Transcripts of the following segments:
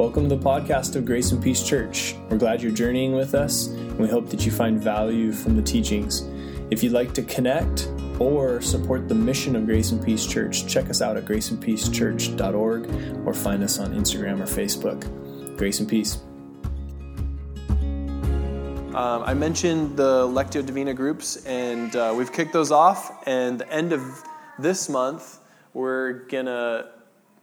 Welcome to the podcast of Grace and Peace Church. We're glad you're journeying with us, and we hope that you find value from the teachings. If you'd like to connect or support the mission of Grace and Peace Church, check us out at graceandpeacechurch.org or find us on Instagram or Facebook. Grace and Peace. I mentioned the Lectio Divina groups, and we've kicked those off. And the end of this month, we're going to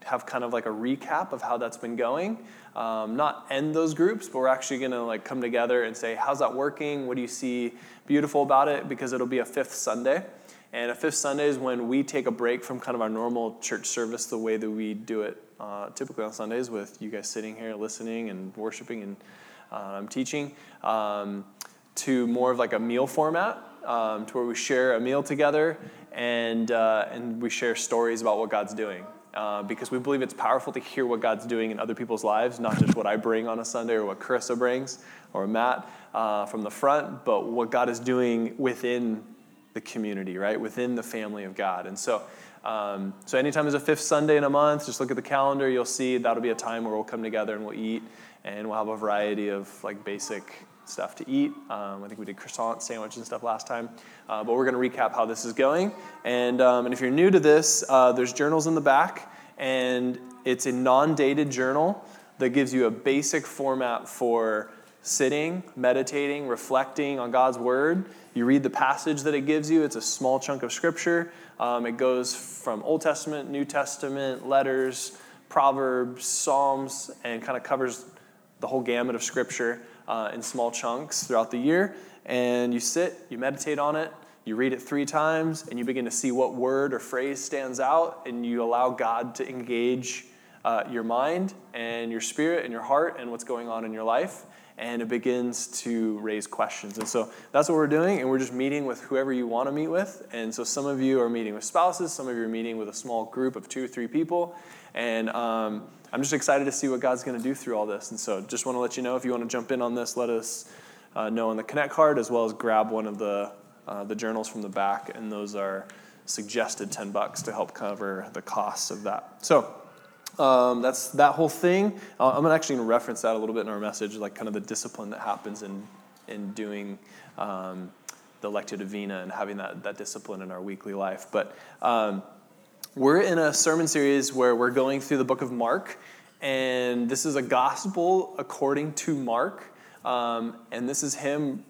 have kind of like a recap of how that's been going. Not end those groups, but we're actually going to like come together and say, how's that working? What do you see beautiful about it? Because it'll be a fifth Sunday. And a fifth Sunday is when we take a break from kind of our normal church service the way that we do it typically on Sundays, with you guys sitting here listening and worshiping and teaching, to more of like a meal format, to where we share a meal together and we share stories about what God's doing. Because we believe it's powerful to hear what God's doing in other people's lives, not just what I bring on a Sunday or what Carissa brings or Matt from the front, but what God is doing within the community, right, within the family of God. And so anytime there's a fifth Sunday in a month, just look at the calendar. You'll see that'll be a time where we'll come together and we'll eat, and we'll have a variety of like basic stuff to eat. I think we did croissant sandwiches and stuff last time. But we're going to recap how this is going. And if you're new to this, there's journals in the back. And it's a non-dated journal that gives you a basic format for sitting, meditating, reflecting on God's word. You read the passage that it gives you. It's a small chunk of scripture. It goes from Old Testament, New Testament, letters, Proverbs, Psalms, and kind of covers the whole gamut of scripture. In small chunks throughout the year, and you sit, you meditate on it, you read it 3 times, and you begin to see what word or phrase stands out, and you allow God to engage your mind and your spirit and your heart and what's going on in your life, and it begins to raise questions. And so that's what we're doing, and we're just meeting with whoever you want to meet with. And so some of you are meeting with spouses, some of you are meeting with a small group of 2 or 3 people, and I'm just excited to see what God's going to do through all this. And so just want to let you know, if you want to jump in on this, let us know on the Connect card, as well as grab one of the journals from the back. And those are suggested $10 to help cover the costs of that. So that's that whole thing. I'm actually going to reference that a little bit in our message, like kind of the discipline that happens in doing the Lectio Divina and having that discipline in our weekly life. But we're in a sermon series where we're going through the book of Mark, and this is a gospel according to Mark, and this is him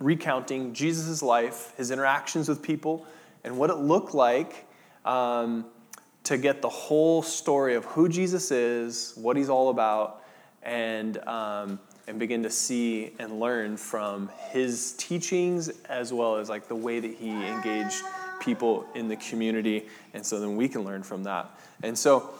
recounting Jesus' life, his interactions with people, and what it looked like to get the whole story of who Jesus is, what he's all about, and begin to see and learn from his teachings, as well as like the way that he engaged people in the community, and so then we can learn from that. And so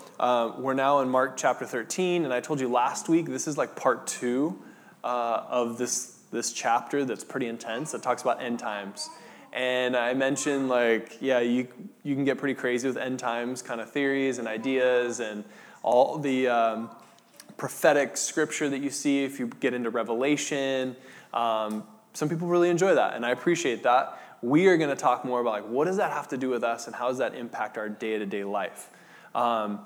we're now in Mark chapter 13, and I told you last week this is like part 2 of this chapter that's pretty intense. It talks about end times, and I mentioned like, yeah, you can get pretty crazy with end times kind of theories and ideas and all the prophetic scripture that you see if you get into Revelation. Some people really enjoy that, and I appreciate that. We are going to talk more about like, what does that have to do with us, and how does that impact our day-to-day life? And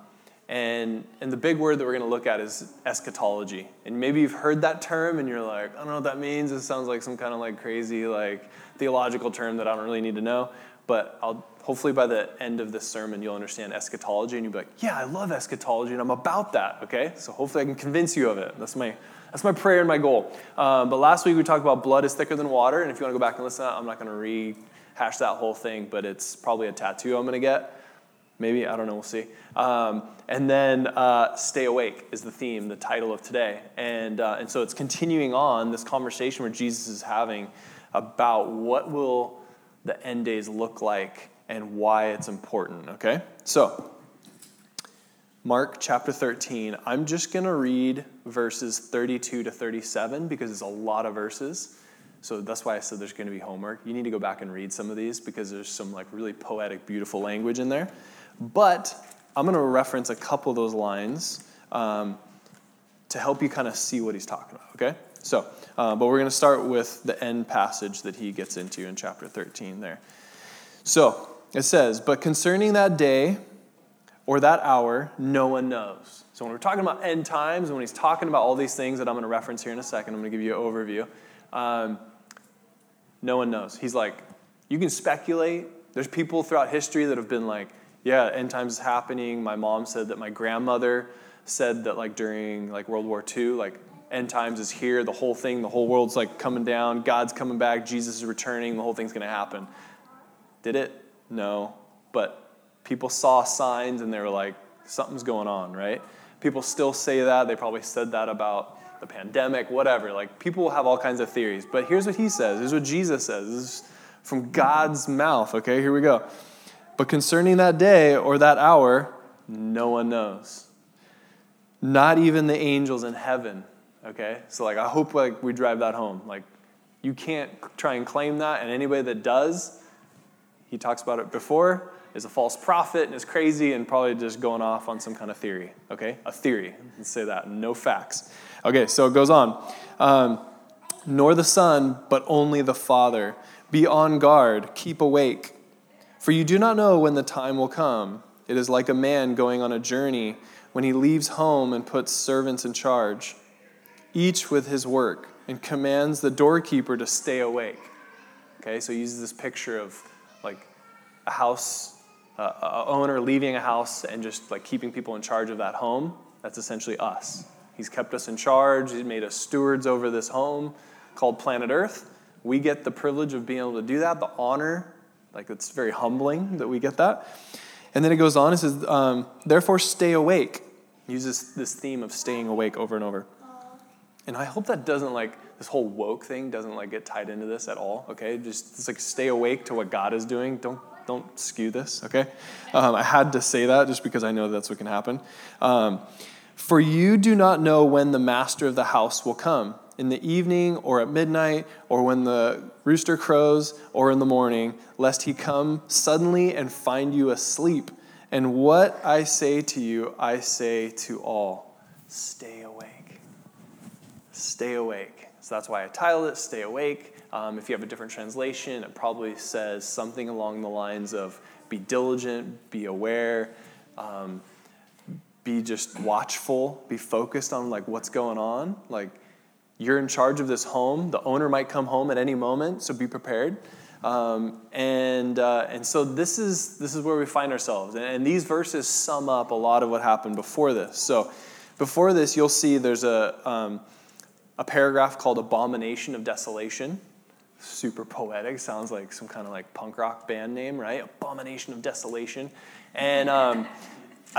the big word that we're going to look at is eschatology. And maybe you've heard that term, and you're like, I don't know what that means. It sounds like some kind of like crazy like theological term that I don't really need to know. But hopefully by the end of this sermon, you'll understand eschatology, and you'll be like, yeah, I love eschatology, and I'm about that. Okay, so hopefully I can convince you of it. That's my prayer and my goal. But last week we talked about blood is thicker than water. And if you want to go back and listen to that, I'm not going to rehash that whole thing. But it's probably a tattoo I'm going to get. Maybe. I don't know. We'll see. And then stay awake is the theme, the title of today. And so it's continuing on this conversation where Jesus is having about what will the end days look like and why it's important. Okay? So Mark chapter 13, I'm just going to read verses 32 to 37 because it's a lot of verses. So that's why I said there's going to be homework. You need to go back and read some of these because there's some like really poetic, beautiful language in there. But I'm going to reference a couple of those lines to help you kind of see what he's talking about, okay? So, but we're going to start with the end passage that he gets into in chapter 13 there. So it says, "But concerning that day, or that hour, no one knows. So when we're talking about end times, and when he's talking about all these things that I'm going to reference here in a second, I'm going to give you an overview, no one knows. He's like, you can speculate. There's people throughout history that have been like, yeah, end times is happening. My mom said that my grandmother said that like during like World War II, like end times is here. The whole thing, the whole world's like coming down. God's coming back. Jesus is returning. The whole thing's going to happen. Did it? No. But people saw signs and they were like, something's going on, right? People still say that. They probably said that about the pandemic, whatever. Like people have all kinds of theories. But here's what he says. Here's what Jesus says. This is from God's mouth. Okay, here we go. But concerning that day or that hour, no one knows. Not even the angels in heaven. Okay? So like I hope like we drive that home. Like you can't try and claim that, and anybody that does, he talks about it before, is a false prophet and is crazy and probably just going off on some kind of theory. Okay? A theory. Let's say that. No facts. Okay, so it goes on. Nor the Son, but only the Father. Be on guard, keep awake. For you do not know when the time will come. It is like a man going on a journey when he leaves home and puts servants in charge, each with his work, and commands the doorkeeper to stay awake. Okay, so he uses this picture of like a house, a owner leaving a house and just like keeping people in charge of that home. That's essentially us. He's kept us in charge. He's made us stewards over this home called planet Earth. We get the privilege of being able to do that, the honor. Like, it's very humbling that we get that. And then it goes on. It says, therefore, stay awake. It uses this theme of staying awake over and over. And I hope that doesn't, like, this whole woke thing doesn't, like, get tied into this at all, okay? Just, it's like, stay awake to what God is doing. Don't skew this, okay? I had to say that just because I know that's what can happen. For you do not know when the master of the house will come, in the evening or at midnight or when the rooster crows or in the morning, lest he come suddenly and find you asleep. And what I say to you, I say to all, stay awake. Stay awake. So that's why I titled it, Stay Awake. If you have a different translation, it probably says something along the lines of be diligent, be aware, be just watchful, be focused on like what's going on, like you're in charge of this home. The owner might come home at any moment, so be prepared. And so this is where we find ourselves. And these verses sum up a lot of what happened before this. So before this, you'll see there's a paragraph called Abomination of Desolation. Super poetic. Sounds like some kind of like punk rock band name, right? Abomination of Desolation. And I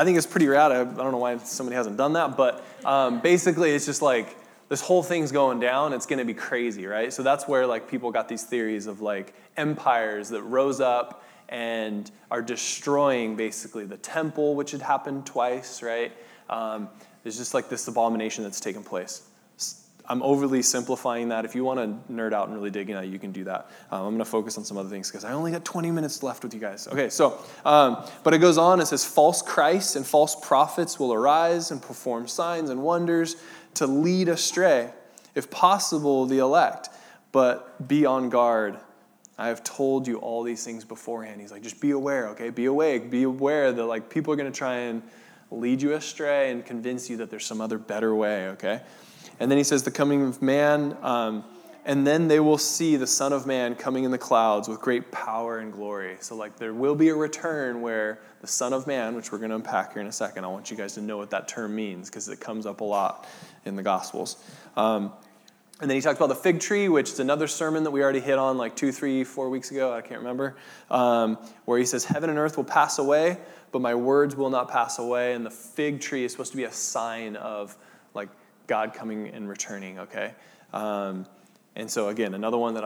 think it's pretty rad. I don't know why somebody hasn't done that. But basically, it's just like, this whole thing's going down. It's going to be crazy, right? So that's where like people got these theories of like empires that rose up and are destroying basically the temple, which had happened twice, right? There's just like this abomination that's taken place. I'm overly simplifying that. If you want to nerd out and really dig in that, you can do that. I'm going to focus on some other things because I only got 20 minutes left with you guys. Okay, so, but it goes on. It says, false Christs and false prophets will arise and perform signs and wonders to lead astray, if possible, the elect. But be on guard. I have told you all these things beforehand. He's like, just be aware, okay? Be awake. Be aware that like people are going to try and lead you astray and convince you that there's some other better way, okay? And then he says, the coming of man, and then they will see the Son of Man coming in the clouds with great power and glory. So like there will be a return where the Son of Man, which we're going to unpack here in a second, I want you guys to know what that term means because it comes up a lot in the Gospels. And then he talks about the fig tree, which is another sermon that we already hit on like 2, 3, 4 weeks ago. I can't remember. Where he says, heaven and earth will pass away, but my words will not pass away. And the fig tree is supposed to be a sign of like God coming and returning, okay? And so, again, another one that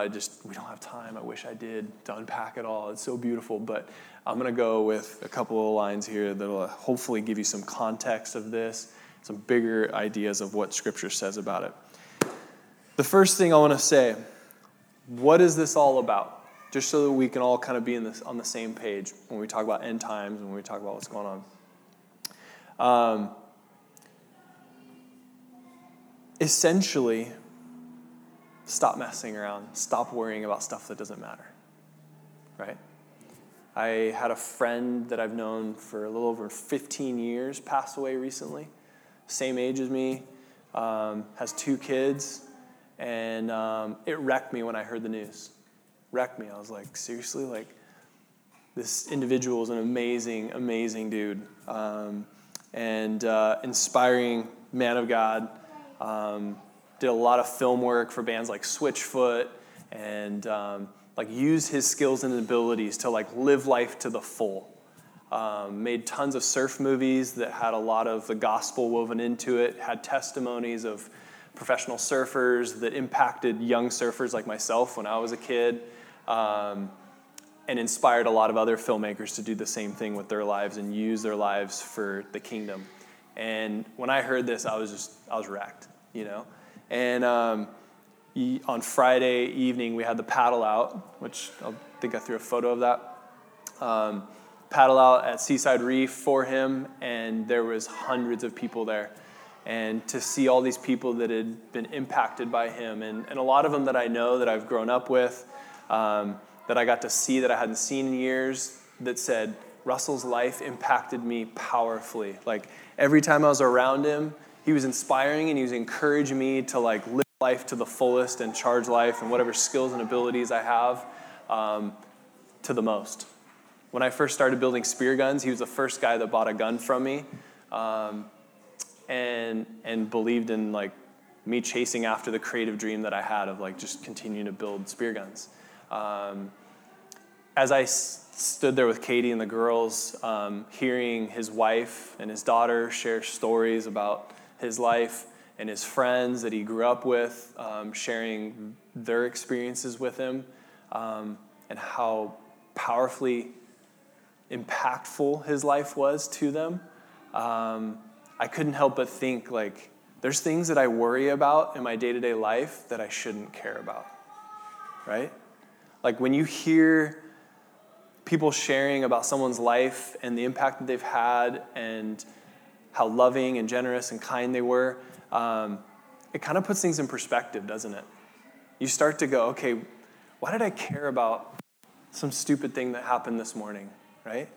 we don't have time. I wish I did to unpack it all. It's so beautiful. But I'm going to go with a couple of lines here that will hopefully give you some context of this, some bigger ideas of what Scripture says about it. The first thing I want to say, what is this all about? Just so that we can all kind of be on the same page when we talk about end times, when we talk about what's going on. Essentially, stop messing around. Stop worrying about stuff that doesn't matter, right? I had a friend that I've known for a little over 15 years pass away recently, same age as me, has two kids, and it wrecked me when I heard the news. Wrecked me. I was like, seriously? Like, this individual is an amazing, amazing dude, and inspiring man of God. Did a lot of film work for bands like Switchfoot, and used his skills and abilities to live life to the full. Made tons of surf movies that had a lot of the gospel woven into it, had testimonies of professional surfers that impacted young surfers like myself when I was a kid, and inspired a lot of other filmmakers to do the same thing with their lives and use their lives for the kingdom. And when I heard this, I was wrecked, you know? And on Friday evening, we had the paddle out, which I think I threw a photo of that. Paddle out at Seaside Reef for him, and there was hundreds of people there. And to see all these people that had been impacted by him, and a lot of them that I know that I've grown up with, that I got to see that I hadn't seen in years, that said, Russell's life impacted me powerfully. Like, every time I was around him, he was inspiring and he was encouraging me to live life to the fullest and charge life and whatever skills and abilities I have to the most. When I first started building spear guns, he was the first guy that bought a gun from me, and believed in me chasing after the creative dream that I had of just continuing to build spear guns. As I stood there with Katie and the girls, hearing his wife and his daughter share stories about his life and his friends that he grew up with, sharing their experiences with him, and how powerfully impactful his life was to them, I couldn't help but think, there's things that I worry about in my day-to-day life that I shouldn't care about, right? When you hear people sharing about someone's life and the impact that they've had and how loving and generous and kind they were, it kind of puts things in perspective, doesn't it? You start to go, okay, why did I care about some stupid thing that happened this morning, right?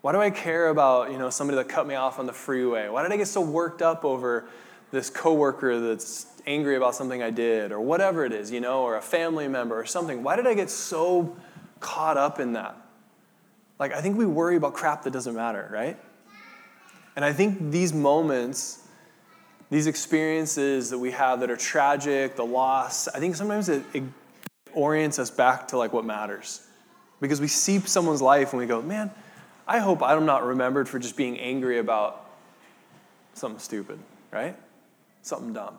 Why do I care about, somebody that cut me off on the freeway? Why did I get so worked up over this coworker that's angry about something I did, or whatever it is, or a family member or something? Why did I get so caught up in that? I think we worry about crap that doesn't matter, right? And I think these moments, these experiences that we have that are tragic, the loss, I think sometimes it orients us back to what matters. Because we see someone's life and we go, man, I hope I'm not remembered for just being angry about something stupid, right? Something dumb.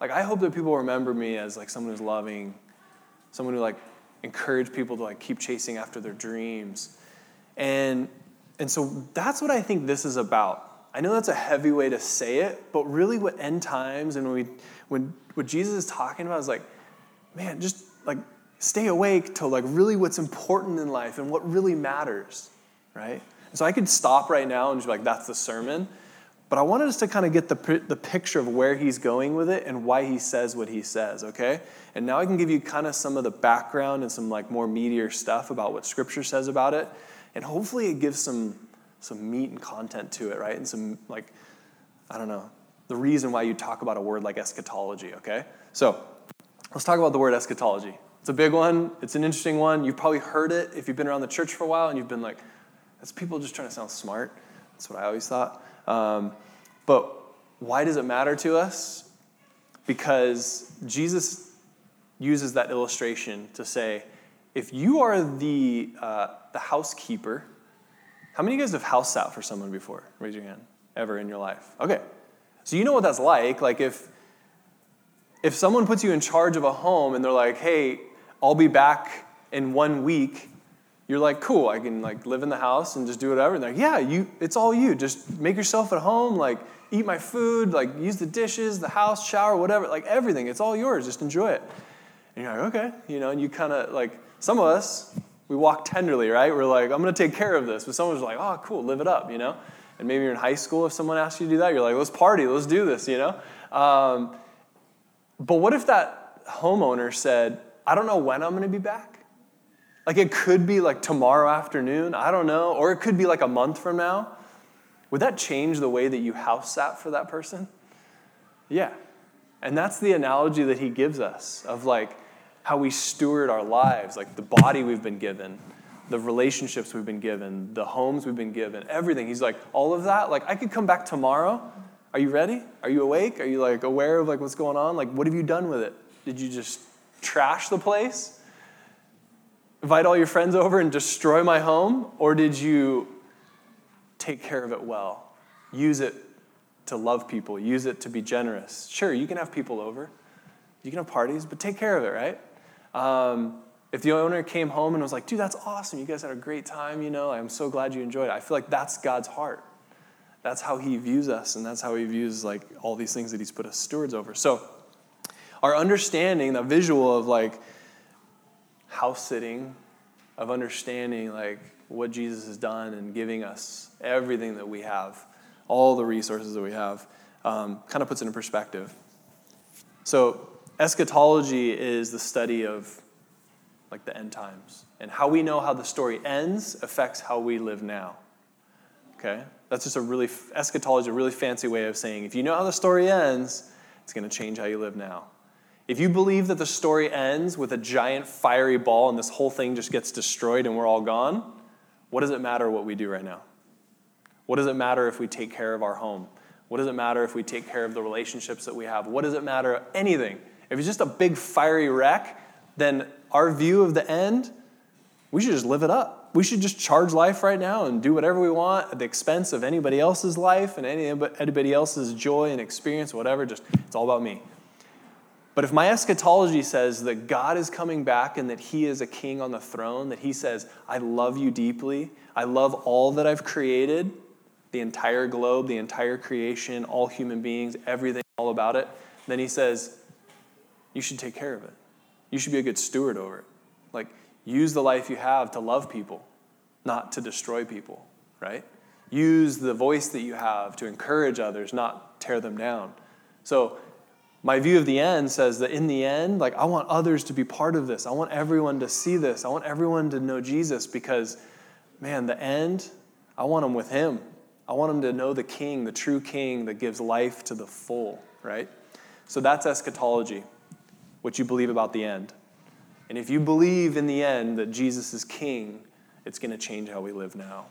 I hope that people remember me as, someone who's loving, someone who, encouraged people to, keep chasing after their dreams. And so that's what I think this is about. I know that's a heavy way to say it, but really what end times and what Jesus is talking about is, man, just, stay awake to, really what's important in life and what really matters, right? And so I could stop right now and just be that's the sermon. But I wanted us to kind of get the picture of where he's going with it and why he says what he says, okay? And now I can give you kind of some of the background and some more meatier stuff about what Scripture says about it. And hopefully it gives some meat and content to it, right? And some, I don't know, the reason why you talk about a word like eschatology, okay? So let's talk about the word eschatology. It's a big one. It's an interesting one. You've probably heard it if you've been around the church for a while and you've been that's people just trying to sound smart. That's what I always thought. But why does it matter to us? Because Jesus uses that illustration to say, if you are the housekeeper, how many of you guys have house sat for someone before? Raise your hand. Ever in your life? Okay. So you know what that's like. If someone puts you in charge of a home and they're like, hey, I'll be back in 1 week, you're like, cool, I can live in the house and just do whatever. And they're like, yeah, it's all you. Just make yourself at home, eat my food, use the dishes, the house, shower, whatever, everything. It's all yours. Just enjoy it. And you're like, okay. And you kind of some of us, we walk tenderly, right? We're like, I'm going to take care of this. But someone's like, oh, cool, live it up, And maybe you're in high school. If someone asks you to do that, you're like, let's party, let's do this, But what if that homeowner said, I don't know when I'm going to be back. Like it could be like tomorrow afternoon, I don't know, or it could be like a month from now. Would that change the way that you house sat for that person? Yeah. And that's the analogy that he gives us of like how we steward our lives, like the body we've been given, the relationships we've been given, the homes we've been given, everything. He's like, all of that, like I could come back tomorrow. Are you ready? Are you awake? Are you like aware of like what's going on? Like what have you done with it? Did you just trash the place? Invite all your friends over and destroy my home? Or did you take care of it well? Use it to love people. Use it to be generous. Sure, you can have people over. You can have parties, but take care of it, right? If the owner came home and was like, dude, that's awesome. You guys had a great time, you know. I'm so glad you enjoyed it. I feel like that's God's heart. That's how he views us, and that's how he views like all these things that he's put us stewards over. So our understanding, the visual of like house sitting, of understanding like what Jesus has done and giving us everything that we have, all the resources that we have, kind of puts it in perspective. So eschatology is the study of like the end times, and how we know how the story ends affects how we live now. Okay? That's just eschatology, a really fancy way of saying if you know how the story ends, it's going to change how you live now. If you believe that the story ends with a giant fiery ball and this whole thing just gets destroyed and we're all gone, what does it matter what we do right now? What does it matter if we take care of our home? What does it matter if we take care of the relationships that we have? What does it matter? Anything. If it's just a big fiery wreck, then our view of the end, we should just live it up. We should just charge life right now and do whatever we want at the expense of anybody else's life and anybody else's joy and experience, whatever. Just, it's all about me. But if my eschatology says that God is coming back and that he is a king on the throne, that he says, I love you deeply, I love all that I've created, the entire globe, the entire creation, all human beings, everything all about it, then he says, you should take care of it. You should be a good steward over it. Like, use the life you have to love people, not to destroy people, right? Use the voice that you have to encourage others, not tear them down. So my view of the end says that in the end, like I want others to be part of this. I want everyone to see this. I want everyone to know Jesus because, man, the end, I want them with him. I want them to know the king, the true king that gives life to the full, right? So that's eschatology, what you believe about the end. And if you believe in the end that Jesus is king, it's going to change how we live now.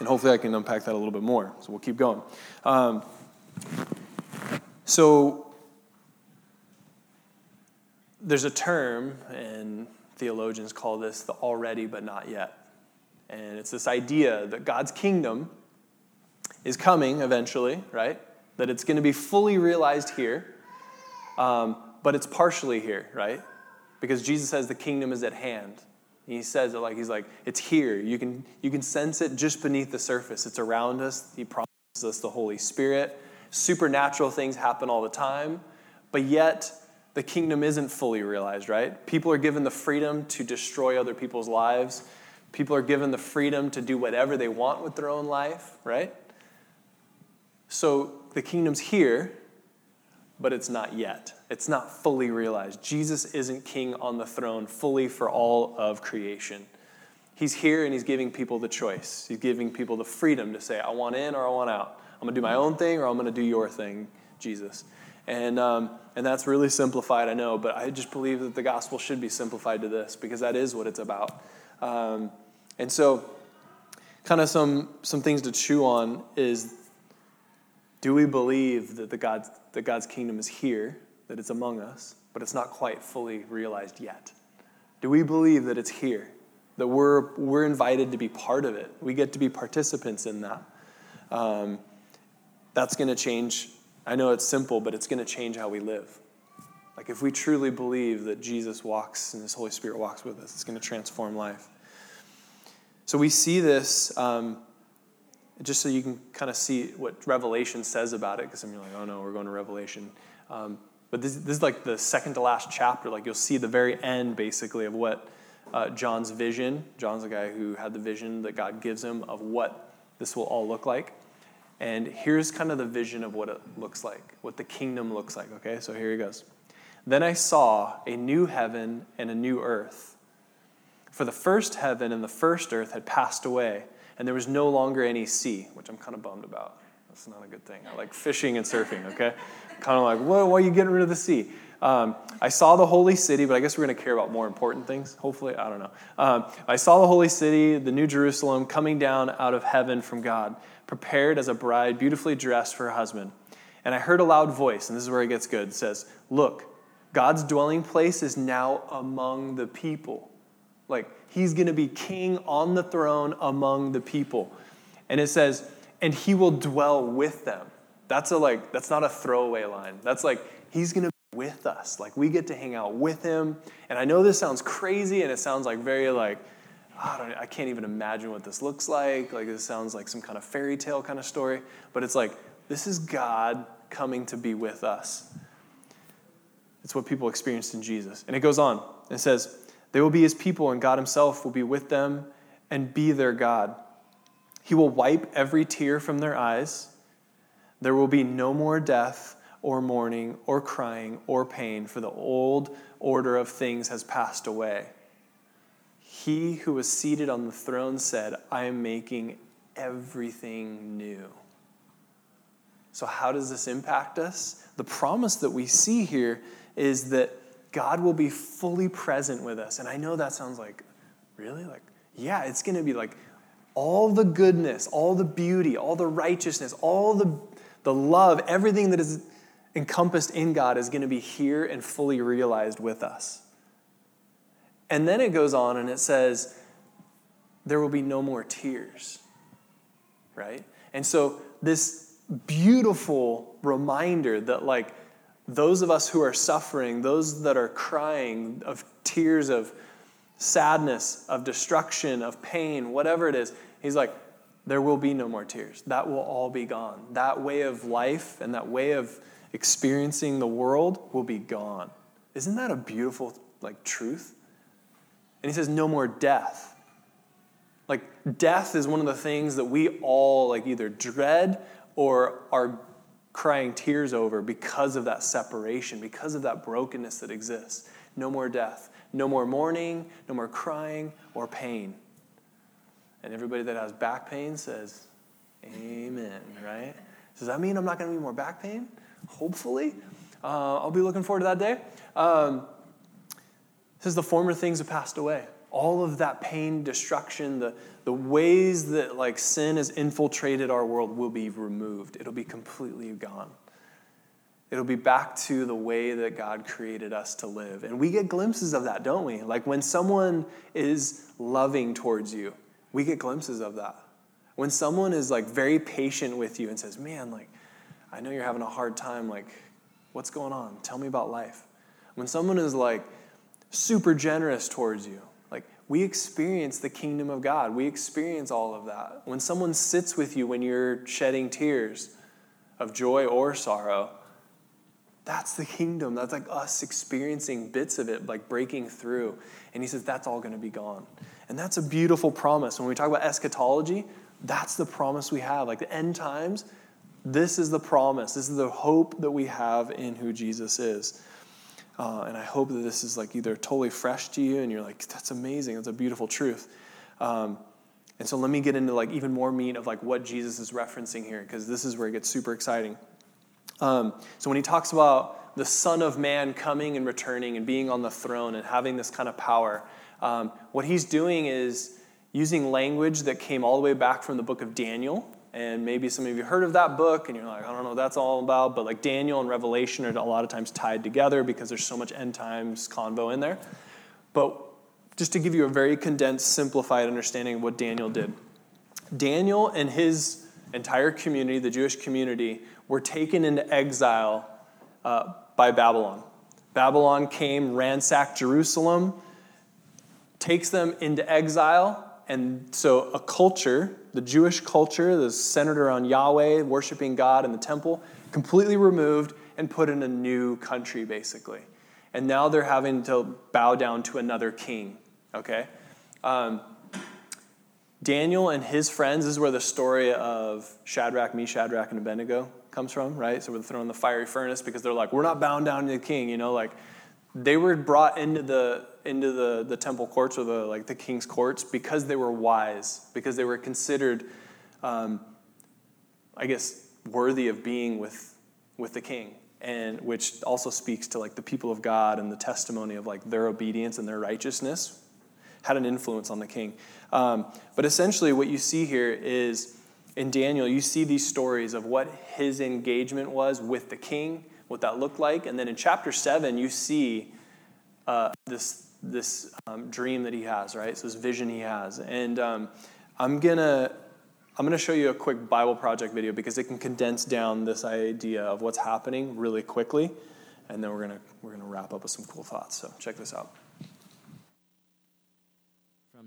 And hopefully I can unpack that a little bit more. So we'll keep going. So there's a term, and theologians call this the already but not yet. And it's this idea that God's kingdom is coming eventually, right? That it's going to be fully realized here, but it's partially here, right? Because Jesus says the kingdom is at hand. And he says it like, he's like, it's here. You can sense it just beneath the surface. It's around us. He promises us the Holy Spirit. Supernatural things happen all the time, but yet the kingdom isn't fully realized, right? People are given the freedom to destroy other people's lives. People are given the freedom to do whatever they want with their own life, right? So the kingdom's here, but it's not yet. It's not fully realized. Jesus isn't king on the throne fully for all of creation. He's here and he's giving people the choice. He's giving people the freedom to say, I want in or I want out. I'm going to do my own thing or I'm going to do your thing, Jesus. And that's really simplified, I know, but I just believe that the gospel should be simplified to this because that is what it's about. And so kind of some things to chew on is, do we believe that God's kingdom is here, that it's among us, but it's not quite fully realized yet? Do we believe that it's here, that we're invited to be part of it? We get to be participants in that. That's going to change. I know it's simple, but it's going to change how we live. Like if we truly believe that Jesus walks and his Holy Spirit walks with us, it's going to transform life. So we see this just so you can kind of see what Revelation says about it, because some of you are like, oh no, we're going to Revelation. But this is like the second to last chapter. Like you'll see the very end basically of what John's vision. John's the guy who had the vision that God gives him of what this will all look like. And here's kind of the vision of what it looks like, what the kingdom looks like, okay? So here he goes. Then I saw a new heaven and a new earth. For the first heaven and the first earth had passed away, and there was no longer any sea, which I'm kind of bummed about. That's not a good thing. I like fishing and surfing, okay? Kind of like, whoa, why are you getting rid of the sea? I saw the holy city, but I guess we're going to care about more important things, hopefully. I don't know. I saw the holy city, the New Jerusalem, coming down out of heaven from God, prepared as a bride, beautifully dressed for her husband. And I heard a loud voice, and this is where it gets good. It says, look, God's dwelling place is now among the people. Like, he's going to be king on the throne among the people. And it says, and he will dwell with them. That's not a throwaway line. That's like, he's going to be with us. Like, we get to hang out with him. And I know this sounds crazy, and it sounds like very like, I can't even imagine what this looks like. Like, this sounds like some kind of fairy tale kind of story. But it's like, this is God coming to be with us. It's what people experienced in Jesus. And it goes on. It says, they will be his people, and God himself will be with them and be their God. He will wipe every tear from their eyes. There will be no more death or mourning or crying or pain, for the old order of things has passed away. He who was seated on the throne said, I am making everything new. So how does this impact us? The promise that we see here is that God will be fully present with us. And I know that sounds like, really? Like, yeah, it's going to be like all the goodness, all the beauty, all the righteousness, all the love, everything that is encompassed in God is going to be here and fully realized with us. And then it goes on and it says, there will be no more tears, right? And so this beautiful reminder that like, those of us who are suffering, those that are crying of tears, of sadness, of destruction, of pain, whatever it is, he's like, there will be no more tears. That will all be gone. That way of life and that way of experiencing the world will be gone. Isn't that a beautiful like truth? And he says, no more death. Like, death is one of the things that we all like either dread or are crying tears over because of that separation, because of that brokenness that exists. No more death, no more mourning, no more crying or pain. And everybody that has back pain says, amen, right? Does that mean I'm not going to be more back pain? Hopefully. I'll be looking forward to that day. It says the former things have passed away. All of that pain, destruction, the ways that like sin has infiltrated our world will be removed. It'll be completely gone. It'll be back to the way that God created us to live. And we get glimpses of that, don't we? Like when someone is loving towards you, we get glimpses of that. When someone is like very patient with you and says, man, like, I know you're having a hard time. Like, what's going on? Tell me about life. When someone is like super generous towards you, we experience the kingdom of God. We experience all of that. When someone sits with you when you're shedding tears of joy or sorrow, that's the kingdom. That's like us experiencing bits of it, like breaking through. And he says, that's all going to be gone. And that's a beautiful promise. When we talk about eschatology, that's the promise we have. Like the end times, this is the promise. This is the hope that we have in who Jesus is. And I hope that this is like either totally fresh to you and you're like, that's amazing. That's a beautiful truth. And so let me get into like even more meat of like what Jesus is referencing here, because this is where it gets super exciting. So when he talks about the Son of Man coming and returning and being on the throne and having this kind of power, what he's doing is using language that came all the way back from the book of Daniel. And maybe some of you heard of that book, and you're like, I don't know what that's all about. But like Daniel and Revelation are a lot of times tied together because there's so much end times convo in there. But just to give you a very condensed, simplified understanding of what Daniel did. Daniel and his entire community, the Jewish community, were taken into exile by Babylon. Babylon came, ransacked Jerusalem, takes them into exile. And so a culture, the Jewish culture that's centered around Yahweh, worshiping God in the temple, completely removed and put in a new country, basically. And now they're having to bow down to another king, okay? Daniel and his friends, this is where the story of Shadrach, Meshach, and Abednego comes from, right? So we're thrown in the fiery furnace because they're like, we're not bound down to the king, you know, like They were brought into the temple courts or the king's courts because they were wise, because they were considered, worthy of being with the king, and which also speaks to the people of God and the testimony of their obedience and their righteousness had an influence on the king. But essentially, what you see here is in Daniel, you see these stories of what his engagement was with the king, what that looked like, and then in chapter 7, you see this dream that he has, right? So this vision he has, and I'm gonna show you a quick Bible Project video because it can condense down this idea of what's happening really quickly, and then we're gonna wrap up with some cool thoughts. So check this out.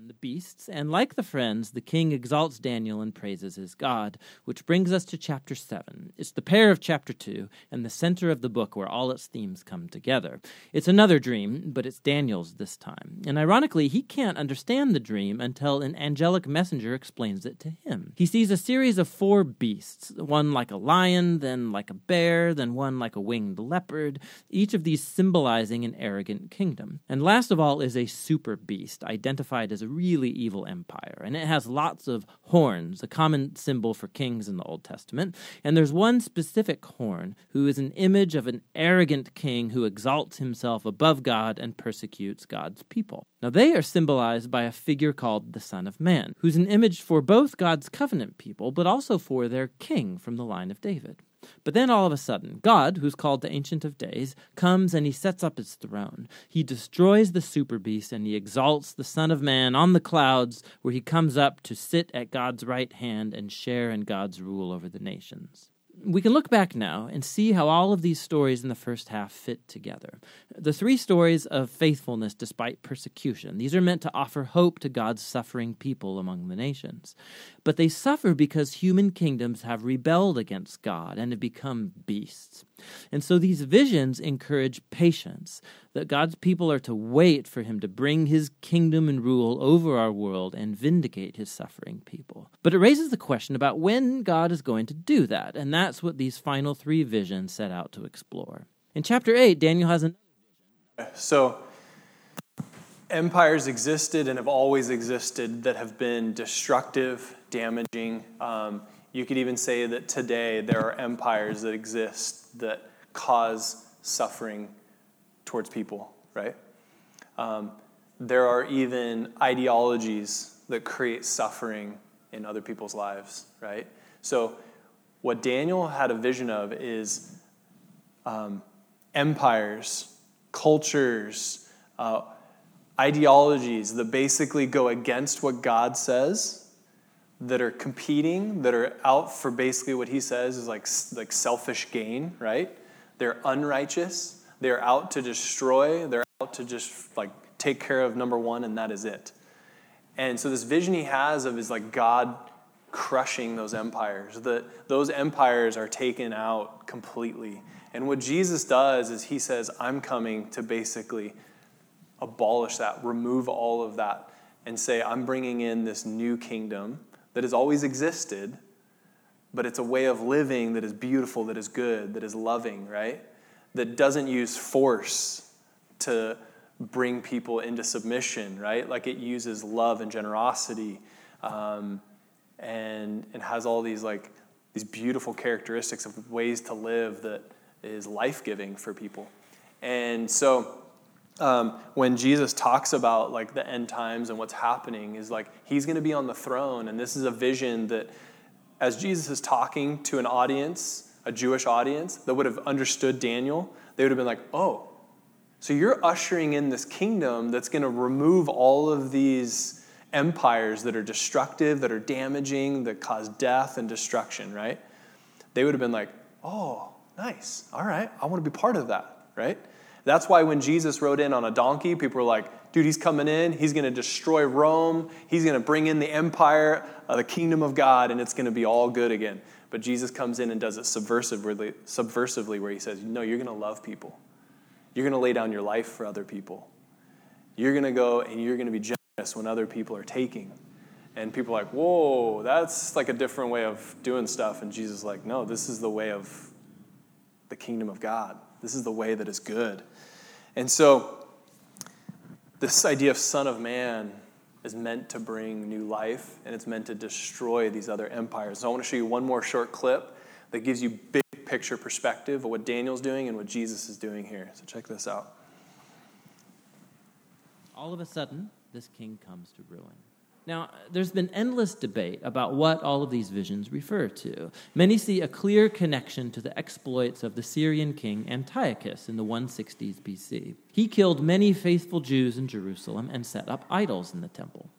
The beasts, and like the friends, the king exalts Daniel and praises his God, which brings us to chapter 7. It's the pair of chapter 2 and the center of the book where all its themes come together. It's another dream, but it's Daniel's this time. And ironically, he can't understand the dream until an angelic messenger explains it to him. He sees a series of 4 beasts, one like a lion, then like a bear, then one like a winged leopard, each of these symbolizing an arrogant kingdom. And last of all is a super beast, identified as a really evil empire, and it has lots of horns, a common symbol for kings in the Old Testament, and there's one specific horn who is an image of an arrogant king who exalts himself above God and persecutes God's people. Now, they are symbolized by a figure called the Son of Man, who's an image for both God's covenant people, but also for their king from the line of David. But then all of a sudden, God, who's called the Ancient of Days, comes and he sets up his throne. He destroys the super beast and he exalts the Son of Man on the clouds, where he comes up to sit at God's right hand and share in God's rule over the nations. We can look back now and see how all of these stories in the first half fit together. The 3 stories of faithfulness despite persecution, these are meant to offer hope to God's suffering people among the nations. But they suffer because human kingdoms have rebelled against God and have become beasts. And so these visions encourage patience, that God's people are to wait for him to bring his kingdom and rule over our world and vindicate his suffering people. But it raises the question about when God is going to do that, and that's what these final 3 visions set out to explore. In chapter 8, Daniel has an... So, empires existed and have always existed that have been destructive, damaging. You could even say that today there are empires that exist that cause suffering towards people, right? There are even ideologies that create suffering in other people's lives, right? So what Daniel had a vision of is empires, cultures, ideologies that basically go against what God says, that are competing, that are out for basically what he says is like selfish gain, right? They're unrighteous. They're out to destroy. They're out to just take care of number one, and that is it. And so this vision he has of is God crushing those empires, that those empires are taken out completely. And what Jesus does is he says, I'm coming to basically abolish that, remove all of that, and say, I'm bringing in this new kingdom that has always existed, but it's a way of living that is beautiful, that is good, that is loving, right? That doesn't use force to bring people into submission, right? It uses love and generosity, and has all these beautiful characteristics of ways to live that is life-giving for people. And so when Jesus talks about the end times and what's happening is he's going to be on the throne, and this is a vision that as Jesus is talking to an audience, a Jewish audience that would have understood Daniel, they would have been oh, so you're ushering in this kingdom that's going to remove all of these empires that are destructive, that are damaging, that cause death and destruction, right? They would have been oh, nice, all right, I want to be part of that, right? That's why when Jesus rode in on a donkey, people were dude, he's coming in. He's going to destroy Rome. He's going to bring in the empire, the kingdom of God, and it's going to be all good again. But Jesus comes in and does it subversively, where he says, no, you're going to love people. You're going to lay down your life for other people. You're going to go and you're going to be generous when other people are taking. And people are whoa, that's a different way of doing stuff. And Jesus is no, this is the way of the kingdom of God. This is the way that is good. And so this idea of Son of Man is meant to bring new life, and it's meant to destroy these other empires. So I want to show you one more short clip that gives you big picture perspective of what Daniel's doing and what Jesus is doing here. So check this out. All of a sudden, this king comes to ruin. Now, there's been endless debate about what all of these visions refer to. Many see a clear connection to the exploits of the Syrian king Antiochus in the 160s BC. He killed many faithful Jews in Jerusalem and set up idols in the temple.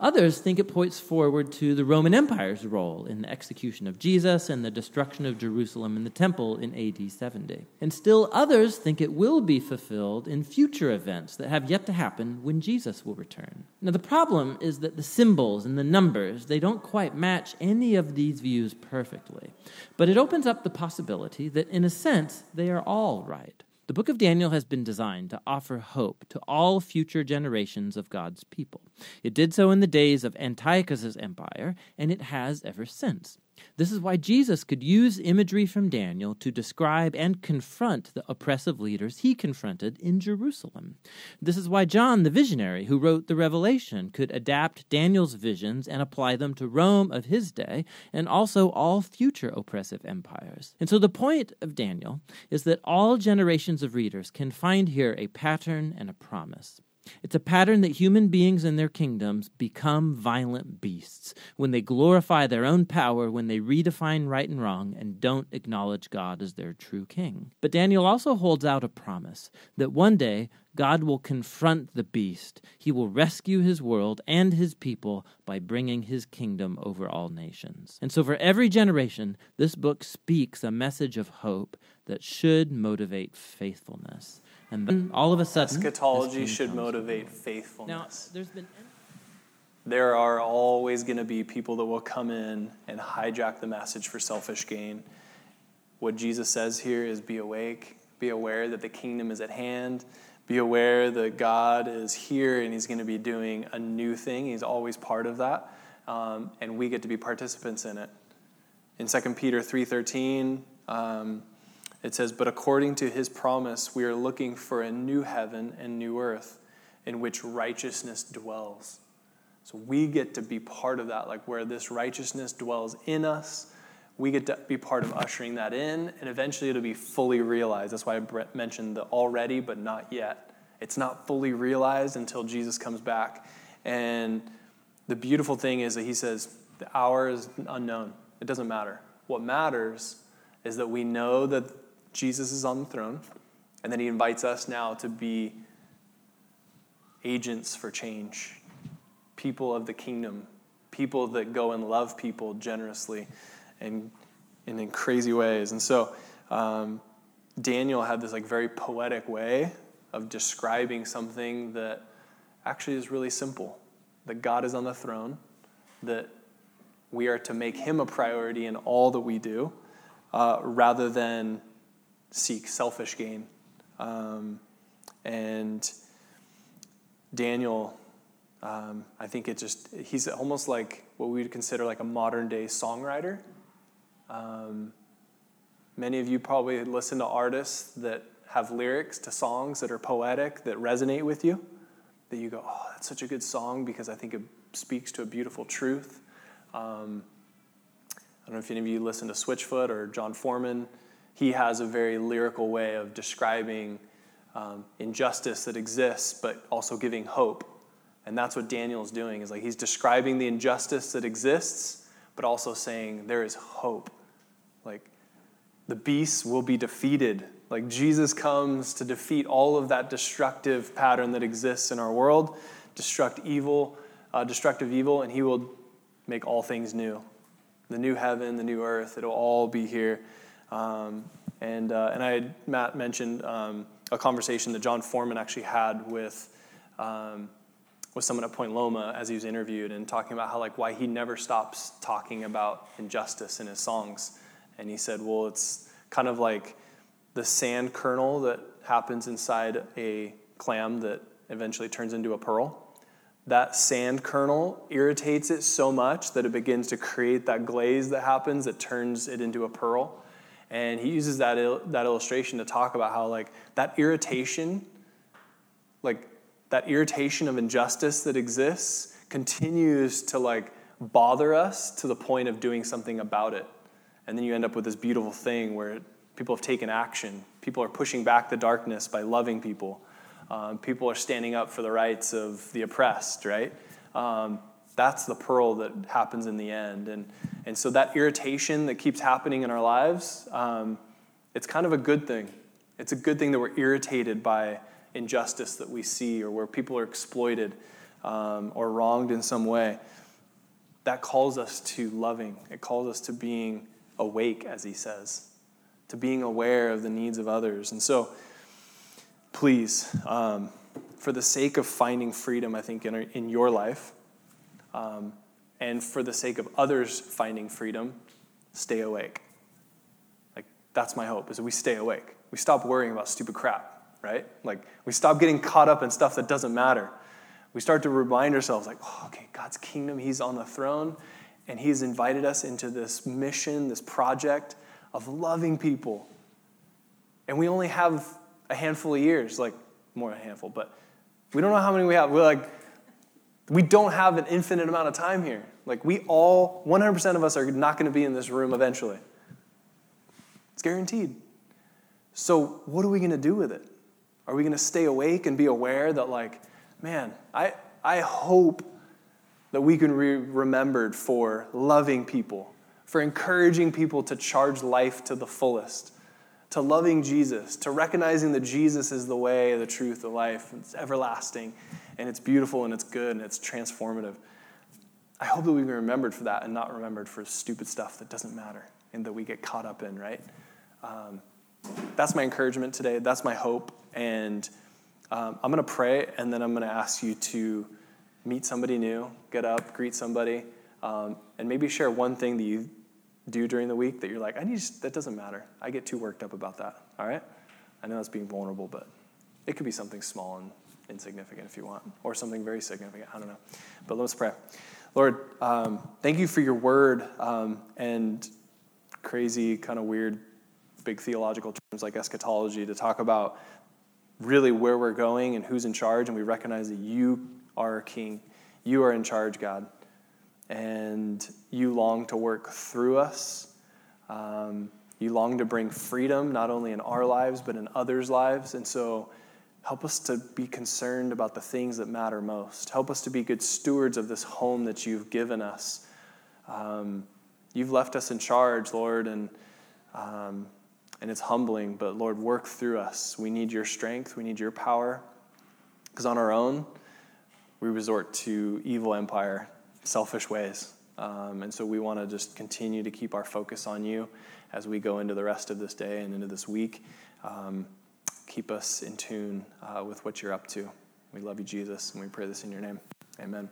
Others think it points forward to the Roman Empire's role in the execution of Jesus and the destruction of Jerusalem and the temple in AD 70. And still others think it will be fulfilled in future events that have yet to happen when Jesus will return. Now, the problem is that the symbols and the numbers, they don't quite match any of these views perfectly. But it opens up the possibility that, in a sense, they are all right. The book of Daniel has been designed to offer hope to all future generations of God's people. It did so in the days of Antiochus' empire, and it has ever since. This is why Jesus could use imagery from Daniel to describe and confront the oppressive leaders he confronted in Jerusalem. This is why John, the visionary who wrote the Revelation, could adapt Daniel's visions and apply them to Rome of his day and also all future oppressive empires. And so the point of Daniel is that all generations of readers can find here a pattern and a promise. It's a pattern that human beings and their kingdoms become violent beasts when they glorify their own power, when they redefine right and wrong, and don't acknowledge God as their true king. But Daniel also holds out a promise that one day God will confront the beast. He will rescue his world and his people by bringing his kingdom over all nations. And so for every generation, this book speaks a message of hope that should motivate faithfulness. And then all of a sudden, eschatology should motivate faithfulness. Now, there are always going to be people that will come in and hijack the message for selfish gain. What Jesus says here is be awake, be aware that the kingdom is at hand, be aware that God is here and he's going to be doing a new thing. He's always part of that, and we get to be participants in it. In 2 Peter 3:13, it says, but according to his promise, we are looking for a new heaven and new earth in which righteousness dwells. So we get to be part of that, like where this righteousness dwells in us. We get to be part of ushering that in, and eventually it'll be fully realized. That's why I mentioned the already, but not yet. It's not fully realized until Jesus comes back. And the beautiful thing is that he says, the hour is unknown. It doesn't matter. What matters is that we know that Jesus is on the throne, and then he invites us now to be agents for change, people of the kingdom, people that go and love people generously and in crazy ways. And so Daniel had this like very poetic way of describing something that actually is really simple, that God is on the throne, that we are to make him a priority in all that we do, rather than seek selfish gain. And Daniel, I think he's almost like what we would consider like a modern day songwriter. Many of you probably listen to artists that have lyrics to songs that are poetic, that resonate with you, that you go, oh, that's such a good song because I think it speaks to a beautiful truth. I don't know if any of you listen to Switchfoot or John Foreman. He has a very lyrical way of describing injustice that exists, but also giving hope. And that's what Daniel's doing, is like he's describing the injustice that exists, but also saying there is hope. Like the beasts will be defeated. Like Jesus comes to defeat all of that destructive pattern that exists in our world, destructive evil, and he will make all things new. The new heaven, the new earth, it'll all be here. And I had Matt mentioned a conversation that John Foreman actually had with someone at Point Loma as he was interviewed, and talking about how like why he never stops talking about injustice in his songs. And he said, well, it's kind of like the sand kernel that happens inside a clam that eventually turns into a pearl. That sand kernel irritates it so much that it begins to create that glaze that happens that turns it into a pearl. And he uses that illustration to talk about how like that irritation like that irritation of injustice that exists continues to like bother us to the point of doing something about it. And then you end up with this beautiful thing where people have taken action. People are pushing back the darkness by loving people. People are standing up for the rights of the oppressed, right? That's the pearl that happens in the end. And so that irritation that keeps happening in our lives, it's kind of a good thing. It's a good thing that we're irritated by injustice that we see or where people are exploited or wronged in some way. That calls us to loving. It calls us to being awake, as he says, to being aware of the needs of others. And so please, for the sake of finding freedom, I think, in your life, and for the sake of others finding freedom, stay awake. Like, that's my hope, is that we stay awake. We stop worrying about stupid crap, right? Like, we stop getting caught up in stuff that doesn't matter. We start to remind ourselves, like, oh, okay, God's kingdom, he's on the throne, and he's invited us into this mission, this project of loving people. And we only have a handful of years, like, more than a handful, but we don't know how many we have. We're like, we don't have an infinite amount of time here. Like, we all, 100% of us are not going to be in this room eventually. It's guaranteed. So what are we going to do with it? Are we going to stay awake and be aware that, like, man, I hope that we can be remembered for loving people, for encouraging people to charge life to the fullest, to loving Jesus, to recognizing that Jesus is the way, the truth, the life. It's everlasting, and it's beautiful, and it's good, and it's transformative. I hope that we can be remembered for that and not remembered for stupid stuff that doesn't matter and that we get caught up in, right? That's my encouragement today. That's my hope. And I'm going to pray, and then I'm going to ask you to meet somebody new, get up, greet somebody, and maybe share one thing that you do during the week that you're like, that doesn't matter. I get too worked up about that, all right? I know that's being vulnerable, but it could be something small and insignificant if you want, or something very significant. I don't know. But let's pray. Lord, thank you for your word and crazy, kind of weird, big theological terms like eschatology to talk about really where we're going and who's in charge, and we recognize that you are our king. You are in charge, God, and you long to work through us. You long to bring freedom, not only in our lives, but in others' lives, and so help us to be concerned about the things that matter most. Help us to be good stewards of this home that you've given us. You've left us in charge, Lord, and it's humbling, but Lord, work through us. We need your strength. We need your power. Because on our own, we resort to evil empire, selfish ways. And so we want to just continue to keep our focus on you as we go into the rest of this day and into this week. Keep us in tune with what you're up to. We love you, Jesus, and we pray this in your name. Amen.